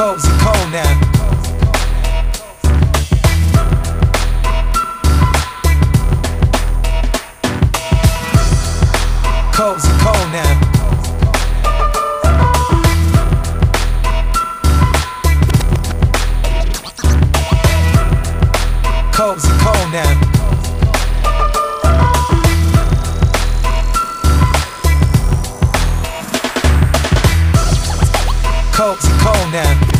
Cozy Corner. Cozy Corner. Cozy Corner. Cozy Corner.